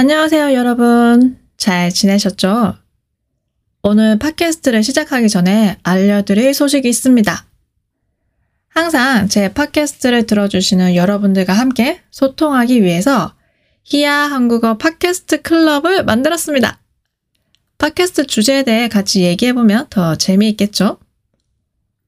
안녕하세요 여러분, 잘 지내셨죠? 오늘 팟캐스트를 시작하기 전에 알려드릴 소식이 있습니다. 항상 제 팟캐스트를 들어주시는 여러분들과 함께 소통하기 위해서 히야 한국어 팟캐스트 클럽을 만들었습니다. 팟캐스트 주제에 대해 같이 얘기해보면 더 재미있겠죠?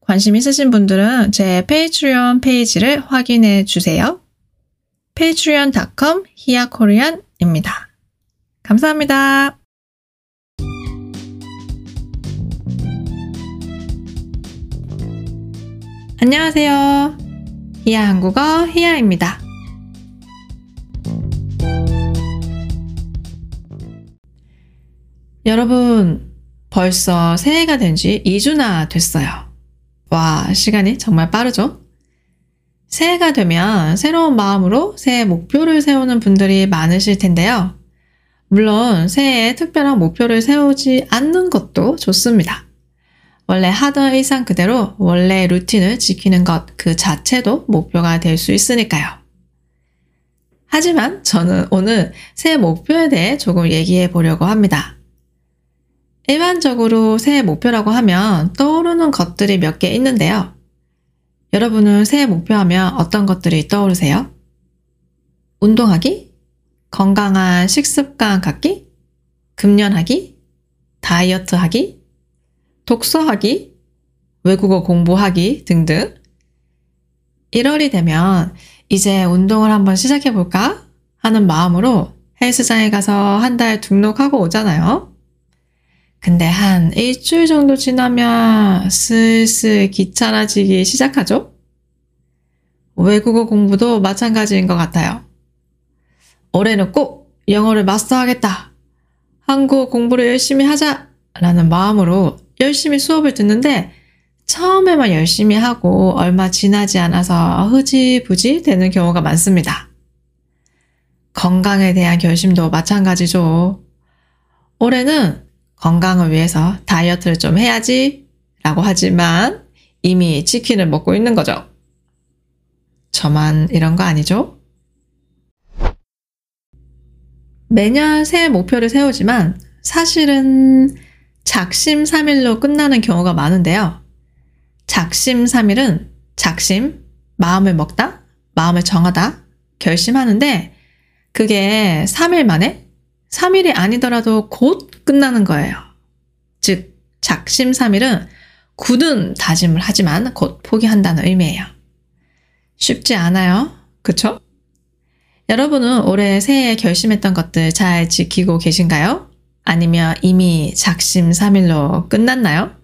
관심 있으신 분들은 제 페이트리온 페이지를 확인해주세요. patreon.com 히야 코리안 입니다. 감사합니다. 안녕하세요. 히야 한국어 히야입니다. 여러분, 벌써 새해가 된 지 2주나 됐어요. 와, 시간이 정말 빠르죠? 새해가 되면 새로운 마음으로 새해 목표를 세우는 분들이 많으실 텐데요. 물론 새해에 특별한 목표를 세우지 않는 것도 좋습니다. 원래 하던 일상 그대로 원래 루틴을 지키는 것 그 자체도 목표가 될 수 있으니까요. 하지만 저는 오늘 새해 목표에 대해 조금 얘기해 보려고 합니다. 일반적으로 새해 목표라고 하면 떠오르는 것들이 몇 개 있는데요. 여러분은 새해 목표하면 어떤 것들이 떠오르세요? 운동하기? 건강한 식습관 갖기? 금연하기? 다이어트하기? 독서하기? 외국어 공부하기? 등등. 1월이 되면 이제 운동을 한번 시작해볼까? 하는 마음으로 헬스장에 가서 한 달 등록하고 오잖아요. 근데 한 일주일 정도 지나면 슬슬 귀찮아지기 시작하죠? 외국어 공부도 마찬가지인 것 같아요. 올해는 꼭 영어를 마스터하겠다, 한국어 공부를 열심히 하자 라는 마음으로 열심히 수업을 듣는데 처음에만 열심히 하고 얼마 지나지 않아서 흐지부지 되는 경우가 많습니다. 건강에 대한 결심도 마찬가지죠. 올해는 건강을 위해서 다이어트를 좀 해야지 라고 하지만 이미 치킨을 먹고 있는 거죠. 저만 이런 거 아니죠? 매년 새해 목표를 세우지만 사실은 작심삼일로 끝나는 경우가 많은데요. 작심삼일은 작심, 마음을 먹다, 마음을 정하다, 결심하는데 그게 3일 만에 3일이 아니더라도 곧 끝나는 거예요. 즉, 작심삼일은 굳은 다짐을 하지만 곧 포기한다는 의미예요. 쉽지 않아요. 그쵸? 여러분은 올해 새해에 결심했던 것들 잘 지키고 계신가요? 아니면 이미 작심삼일로 끝났나요?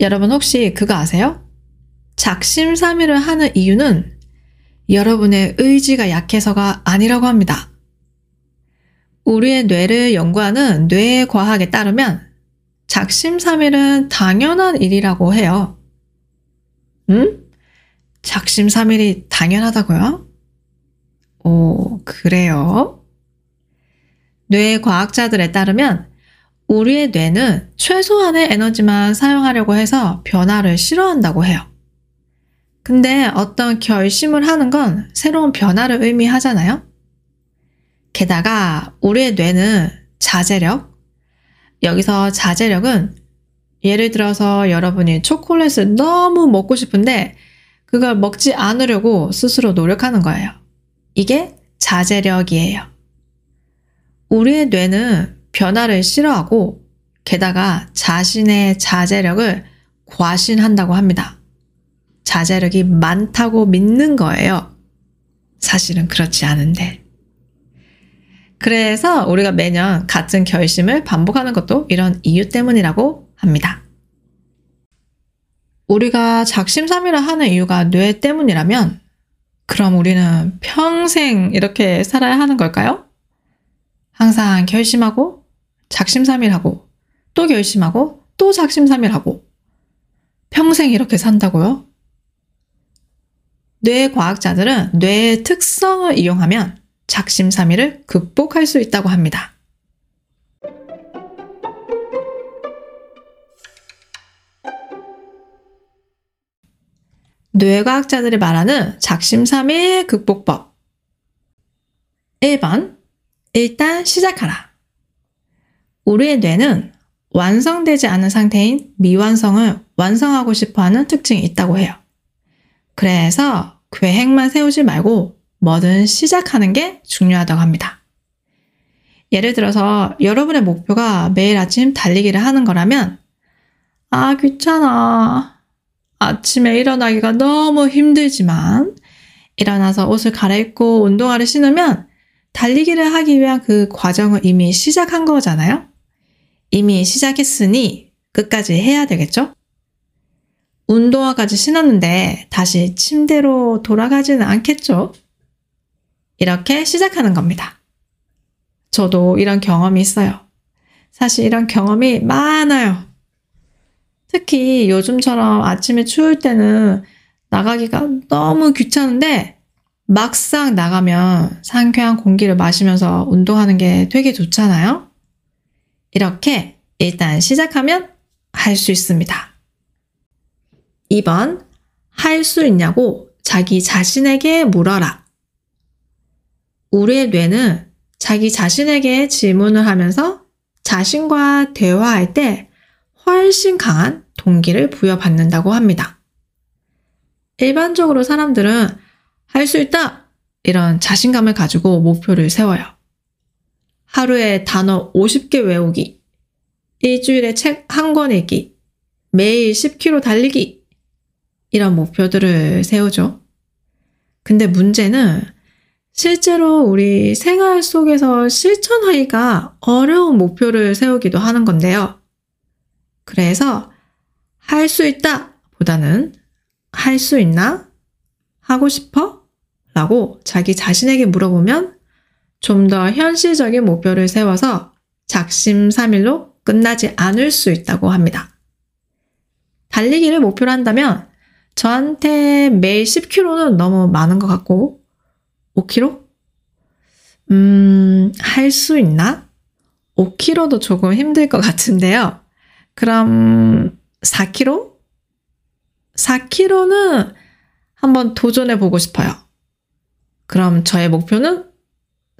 여러분 혹시 그거 아세요? 작심삼일을 하는 이유는 여러분의 의지가 약해서가 아니라고 합니다. 우리의 뇌를 연구하는 뇌과학에 따르면 작심삼일은 당연한 일이라고 해요. 작심삼일이 당연하다고요? 오, 그래요? 뇌과학자들에 따르면 우리의 뇌는 최소한의 에너지만 사용하려고 해서 변화를 싫어한다고 해요. 근데 어떤 결심을 하는 건 새로운 변화를 의미하잖아요? 게다가 우리의 뇌는 자제력, 여기서 자제력은 예를 들어서 여러분이 초콜릿을 너무 먹고 싶은데 그걸 먹지 않으려고 스스로 노력하는 거예요. 이게 자제력이에요. 우리의 뇌는 변화를 싫어하고 게다가 자신의 자제력을 과신한다고 합니다. 자제력이 많다고 믿는 거예요. 사실은 그렇지 않은데. 그래서 우리가 매년 같은 결심을 반복하는 것도 이런 이유 때문이라고 합니다. 우리가 작심삼일을 하는 이유가 뇌 때문이라면 그럼 우리는 평생 이렇게 살아야 하는 걸까요? 항상 결심하고 작심삼일하고 또 결심하고 또 작심삼일하고 평생 이렇게 산다고요? 뇌과학자들은 뇌의 특성을 이용하면 작심삼일을 극복할 수 있다고 합니다. 뇌과학자들이 말하는 작심삼일 극복법. 1번, 일단 시작하라. 우리의 뇌는 완성되지 않은 상태인 미완성을 완성하고 싶어하는 특징이 있다고 해요. 그래서 계획만 세우지 말고 뭐든 시작하는 게 중요하다고 합니다. 예를 들어서 여러분의 목표가 매일 아침 달리기를 하는 거라면 아 귀찮아. 아침에 일어나기가 너무 힘들지만 일어나서 옷을 갈아입고 운동화를 신으면 달리기를 하기 위한 그 과정을 이미 시작한 거잖아요. 이미 시작했으니 끝까지 해야 되겠죠? 운동화까지 신었는데 다시 침대로 돌아가지는 않겠죠? 이렇게 시작하는 겁니다. 저도 이런 경험이 있어요. 사실 이런 경험이 많아요. 특히 요즘처럼 아침에 추울 때는 나가기가 너무 귀찮은데 막상 나가면 상쾌한 공기를 마시면서 운동하는 게 되게 좋잖아요. 이렇게 일단 시작하면 할 수 있습니다. 2번, 할 수 있냐고 자기 자신에게 물어라. 우리의 뇌는 자기 자신에게 질문을 하면서 자신과 대화할 때 훨씬 강한 동기를 부여받는다고 합니다. 일반적으로 사람들은 할 수 있다! 이런 자신감을 가지고 목표를 세워요. 하루에 단어 50개 외우기, 일주일에 책 한 권 읽기, 매일 10km 달리기 이런 목표들을 세우죠. 근데 문제는 실제로 우리 생활 속에서 실천하기가 어려운 목표를 세우기도 하는 건데요. 그래서 할 수 있다 보다는 할 수 있나? 하고 싶어? 라고 자기 자신에게 물어보면 좀 더 현실적인 목표를 세워서 작심삼일로 끝나지 않을 수 있다고 합니다. 달리기를 목표로 한다면 저한테 매일 10km는 너무 많은 것 같고 5km? 할 수 있나? 5km도 조금 힘들 것 같은데요. 그럼 4km? 4km는 한번 도전해보고 싶어요. 그럼 저의 목표는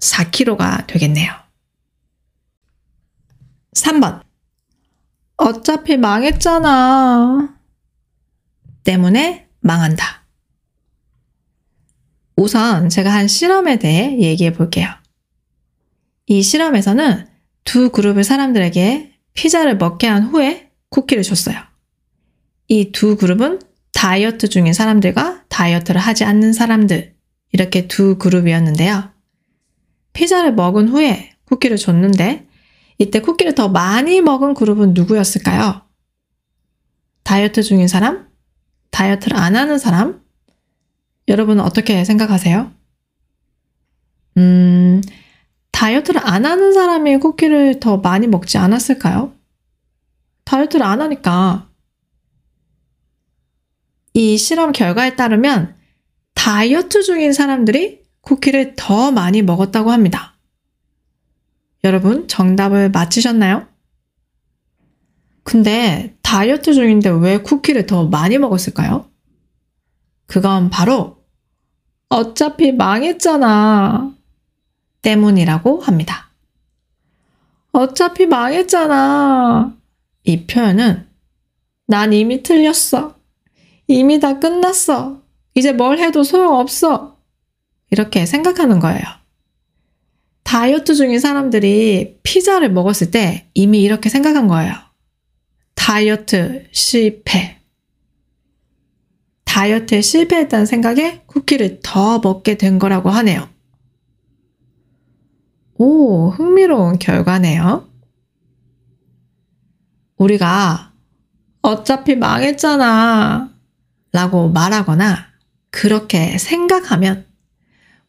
4km가 되겠네요. 3번. 어차피 망했잖아. 때문에 망한다. 우선 제가 한 실험에 대해 얘기해 볼게요. 이 실험에서는 두 그룹의 사람들에게 피자를 먹게 한 후에 쿠키를 줬어요. 이 두 그룹은 다이어트 중인 사람들과 다이어트를 하지 않는 사람들 이렇게 두 그룹이었는데요. 피자를 먹은 후에 쿠키를 줬는데 이때 쿠키를 더 많이 먹은 그룹은 누구였을까요? 다이어트 중인 사람? 다이어트를 안 하는 사람? 여러분은 어떻게 생각하세요? 다이어트를 안 하는 사람이 쿠키를 더 많이 먹지 않았을까요? 다이어트를 안 하니까. 이 실험 결과에 따르면 다이어트 중인 사람들이 쿠키를 더 많이 먹었다고 합니다. 여러분, 정답을 맞히셨나요? 근데 다이어트 중인데 왜 쿠키를 더 많이 먹었을까요? 그건 바로 어차피 망했잖아 때문이라고 합니다. 어차피 망했잖아. 이 표현은 난 이미 틀렸어. 이미 다 끝났어. 이제 뭘 해도 소용없어. 이렇게 생각하는 거예요. 다이어트 중인 사람들이 피자를 먹었을 때 이미 이렇게 생각한 거예요. 다이어트 실패. 다이어트에 실패했다는 생각에 쿠키를 더 먹게 된 거라고 하네요. 오, 흥미로운 결과네요. 우리가 어차피 망했잖아 라고 말하거나 그렇게 생각하면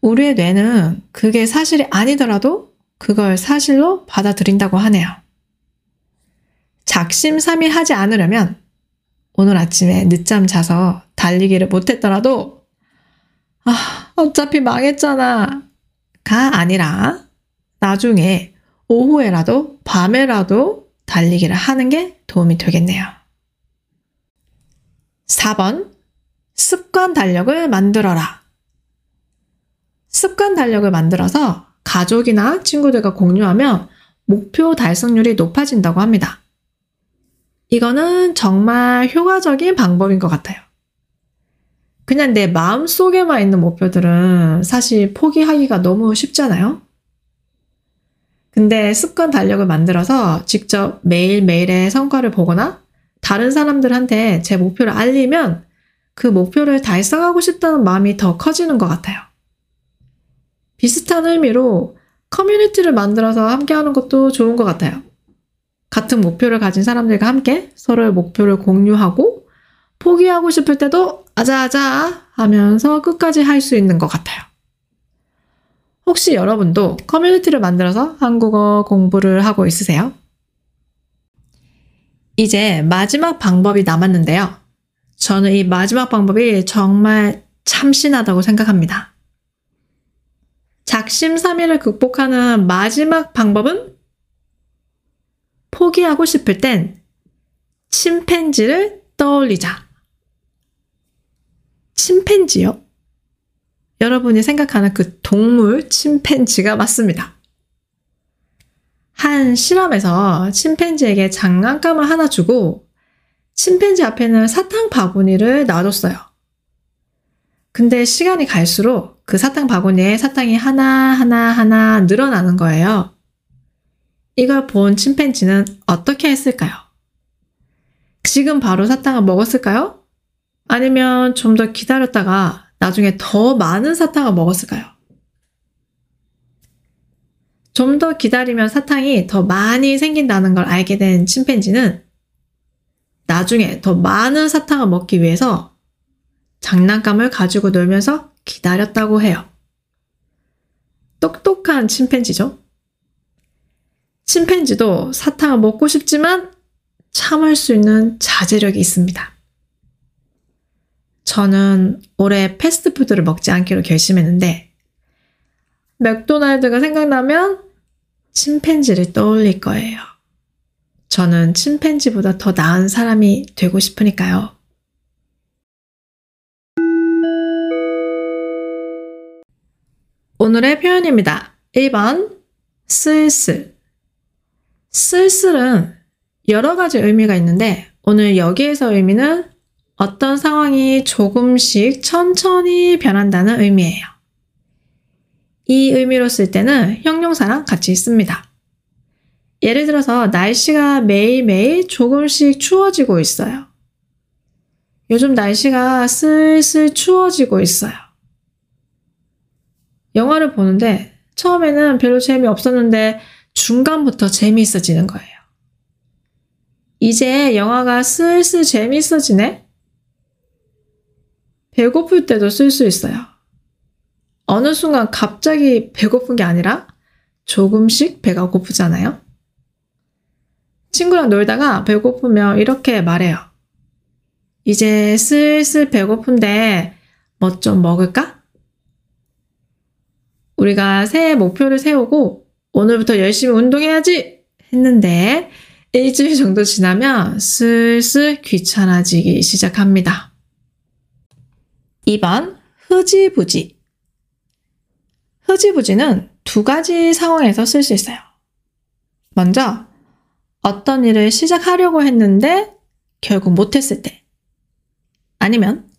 우리의 뇌는 그게 사실이 아니더라도 그걸 사실로 받아들인다고 하네요. 작심삼일하지 않으려면 오늘 아침에 늦잠 자서 달리기를 못했더라도 아, 어차피 망했잖아 가 아니라 나중에 오후에라도 밤에라도 달리기를 하는 게 도움이 되겠네요. 4번, 습관 달력을 만들어라. 습관 달력을 만들어서 가족이나 친구들과 공유하면 목표 달성률이 높아진다고 합니다. 이거는 정말 효과적인 방법인 것 같아요. 그냥 내 마음속에만 있는 목표들은 사실 포기하기가 너무 쉽잖아요. 근데 습관 달력을 만들어서 직접 매일매일의 성과를 보거나 다른 사람들한테 제 목표를 알리면 그 목표를 달성하고 싶다는 마음이 더 커지는 것 같아요. 비슷한 의미로 커뮤니티를 만들어서 함께하는 것도 좋은 것 같아요. 같은 목표를 가진 사람들과 함께 서로의 목표를 공유하고 포기하고 싶을 때도 아자아자 하면서 끝까지 할 수 있는 것 같아요. 혹시 여러분도 커뮤니티를 만들어서 한국어 공부를 하고 있으세요? 이제 마지막 방법이 남았는데요. 저는 이 마지막 방법이 정말 참신하다고 생각합니다. 작심삼일을 극복하는 마지막 방법은 포기하고 싶을 땐 침팬지를 떠올리자. 침팬지요? 여러분이 생각하는 그 동물 침팬지가 맞습니다. 한 실험에서 침팬지에게 장난감을 하나 주고 침팬지 앞에는 사탕 바구니를 놔뒀어요. 근데 시간이 갈수록 그 사탕 바구니에 사탕이 하나 늘어나는 거예요. 이걸 본 침팬지는 어떻게 했을까요? 지금 바로 사탕을 먹었을까요? 아니면 좀 더 기다렸다가 나중에 더 많은 사탕을 먹었을까요? 좀 더 기다리면 사탕이 더 많이 생긴다는 걸 알게 된 침팬지는 나중에 더 많은 사탕을 먹기 위해서 장난감을 가지고 놀면서 기다렸다고 해요. 똑똑한 침팬지죠? 침팬지도 사탕을 먹고 싶지만 참을 수 있는 자제력이 있습니다. 저는 올해 패스트푸드를 먹지 않기로 결심했는데 맥도날드가 생각나면 침팬지를 떠올릴 거예요. 저는 침팬지보다 더 나은 사람이 되고 싶으니까요. 오늘의 표현입니다. 1번 슬슬. 슬슬은 여러 가지 의미가 있는데 오늘 여기에서 의미는 어떤 상황이 조금씩 천천히 변한다는 의미예요. 이 의미로 쓸 때는 형용사랑 같이 씁니다. 예를 들어서 날씨가 매일매일 조금씩 추워지고 있어요. 요즘 날씨가 슬슬 추워지고 있어요. 영화를 보는데 처음에는 별로 재미없었는데 중간부터 재미있어지는 거예요. 이제 영화가 슬슬 재미있어지네? 배고플 때도 쓸 수 있어요. 어느 순간 갑자기 배고픈 게 아니라 조금씩 배가 고프잖아요. 친구랑 놀다가 배고프면 이렇게 말해요. 이제 슬슬 배고픈데 뭐 좀 먹을까? 우리가 새해 목표를 세우고 오늘부터 열심히 운동해야지 했는데 일주일 정도 지나면 슬슬 귀찮아지기 시작합니다. 2번 흐지부지. 흐지부지는 두 가지 상황에서 쓸 수 있어요. 먼저 어떤 일을 시작하려고 했는데 결국 못했을 때, 아니면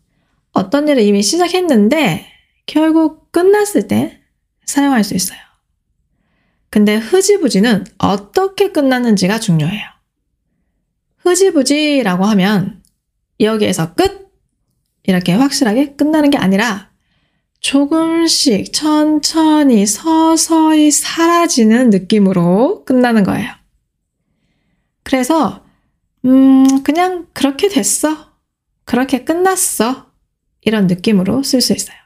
어떤 일을 이미 시작했는데 결국 끝났을 때 사용할 수 있어요. 근데 흐지부지는 어떻게 끝났는지가 중요해요. 흐지부지라고 하면 여기에서 끝! 이렇게 확실하게 끝나는 게 아니라 조금씩 천천히 서서히 사라지는 느낌으로 끝나는 거예요. 그래서 그냥 그렇게 됐어. 그렇게 끝났어. 이런 느낌으로 쓸 수 있어요.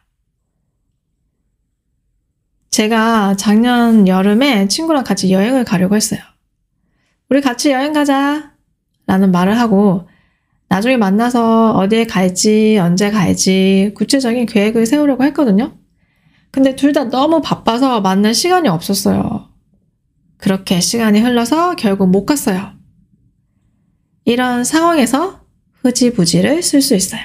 제가 작년 여름에 친구랑 같이 여행을 가려고 했어요. 우리 같이 여행 가자 라는 말을 하고 나중에 만나서 어디에 갈지, 언제 갈지 구체적인 계획을 세우려고 했거든요. 근데 둘 다 너무 바빠서 만날 시간이 없었어요. 그렇게 시간이 흘러서 결국 못 갔어요. 이런 상황에서 흐지부지를 쓸 수 있어요.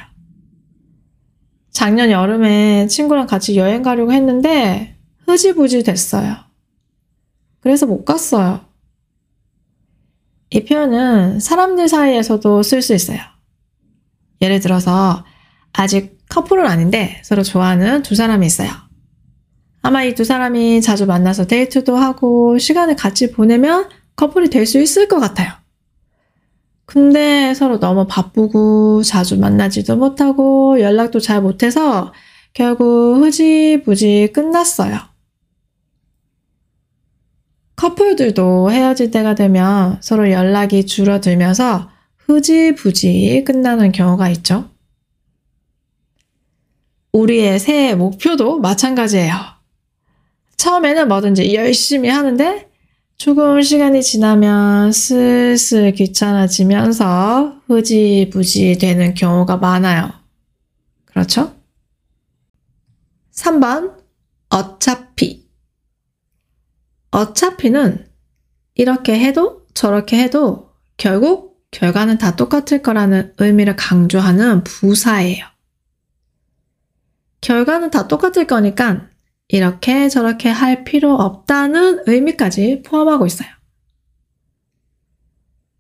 작년 여름에 친구랑 같이 여행 가려고 했는데 흐지부지 됐어요. 그래서 못 갔어요. 이 표현은 사람들 사이에서도 쓸 수 있어요. 예를 들어서 아직 커플은 아닌데 서로 좋아하는 두 사람이 있어요. 아마 이 두 사람이 자주 만나서 데이트도 하고 시간을 같이 보내면 커플이 될 수 있을 것 같아요. 근데 서로 너무 바쁘고 자주 만나지도 못하고 연락도 잘 못해서 결국 흐지부지 끝났어요. 커플들도 헤어질 때가 되면 서로 연락이 줄어들면서 흐지부지 끝나는 경우가 있죠. 우리의 새해 목표도 마찬가지예요. 처음에는 뭐든지 열심히 하는데 조금 시간이 지나면 슬슬 귀찮아지면서 흐지부지 되는 경우가 많아요. 그렇죠? 3번, 어차피. 어차피는 이렇게 해도 저렇게 해도 결국 결과는 다 똑같을 거라는 의미를 강조하는 부사예요. 결과는 다 똑같을 거니까 이렇게 저렇게 할 필요 없다는 의미까지 포함하고 있어요.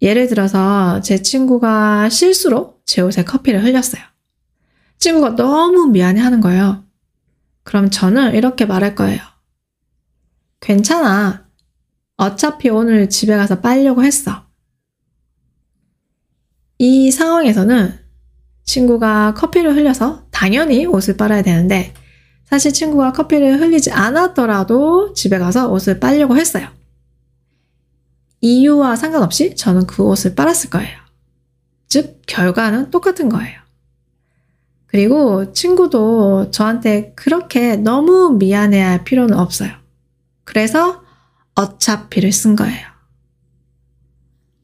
예를 들어서 제 친구가 실수로 제 옷에 커피를 흘렸어요. 친구가 너무 미안해하는 거예요. 그럼 저는 이렇게 말할 거예요. 괜찮아. 어차피 오늘 집에 가서 빨려고 했어. 이 상황에서는 친구가 커피를 흘려서 당연히 옷을 빨아야 되는데 사실 친구가 커피를 흘리지 않았더라도 집에 가서 옷을 빨려고 했어요. 이유와 상관없이 저는 그 옷을 빨았을 거예요. 즉, 결과는 똑같은 거예요. 그리고 친구도 저한테 그렇게 너무 미안해할 필요는 없어요. 그래서 어차피를 쓴 거예요.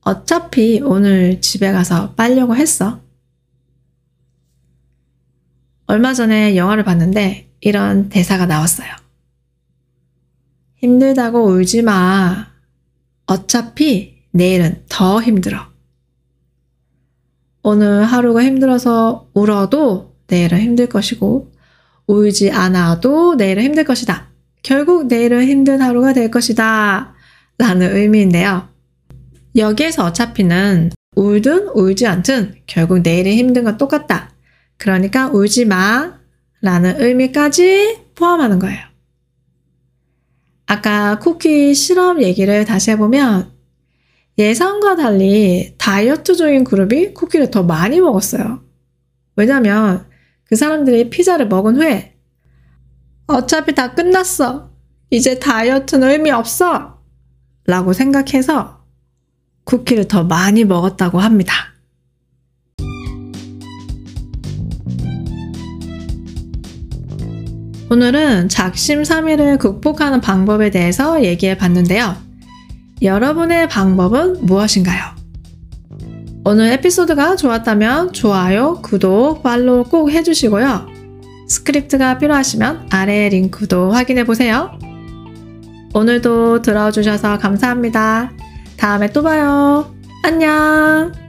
어차피 오늘 집에 가서 빨려고 했어. 얼마 전에 영화를 봤는데 이런 대사가 나왔어요. 힘들다고 울지 마. 어차피 내일은 더 힘들어. 오늘 하루가 힘들어서 울어도 내일은 힘들 것이고 울지 않아도 내일은 힘들 것이다. 결국 내일은 힘든 하루가 될 것이다. 라는 의미인데요. 여기에서 어차피는 울든 울지 않든 결국 내일이 힘든 건 똑같다. 그러니까 울지 마. 라는 의미까지 포함하는 거예요. 아까 쿠키 실험 얘기를 다시 해보면 예상과 달리 다이어트 중인 그룹이 쿠키를 더 많이 먹었어요. 왜냐면 그 사람들이 피자를 먹은 후에 어차피 다 끝났어. 이제 다이어트는 의미 없어. 라고 생각해서 쿠키를 더 많이 먹었다고 합니다. 작심삼일을 극복하는 방법에 대해서 얘기해 봤는데요. 여러분의 방법은 무엇인가요? 오늘 에피소드가 좋았다면 좋아요, 구독, 팔로우 꼭 해주시고요. 스크립트가 필요하시면 아래 링크도 확인해 보세요. 오늘도 들어주셔서 감사합니다. 다음에 또 봐요. 안녕!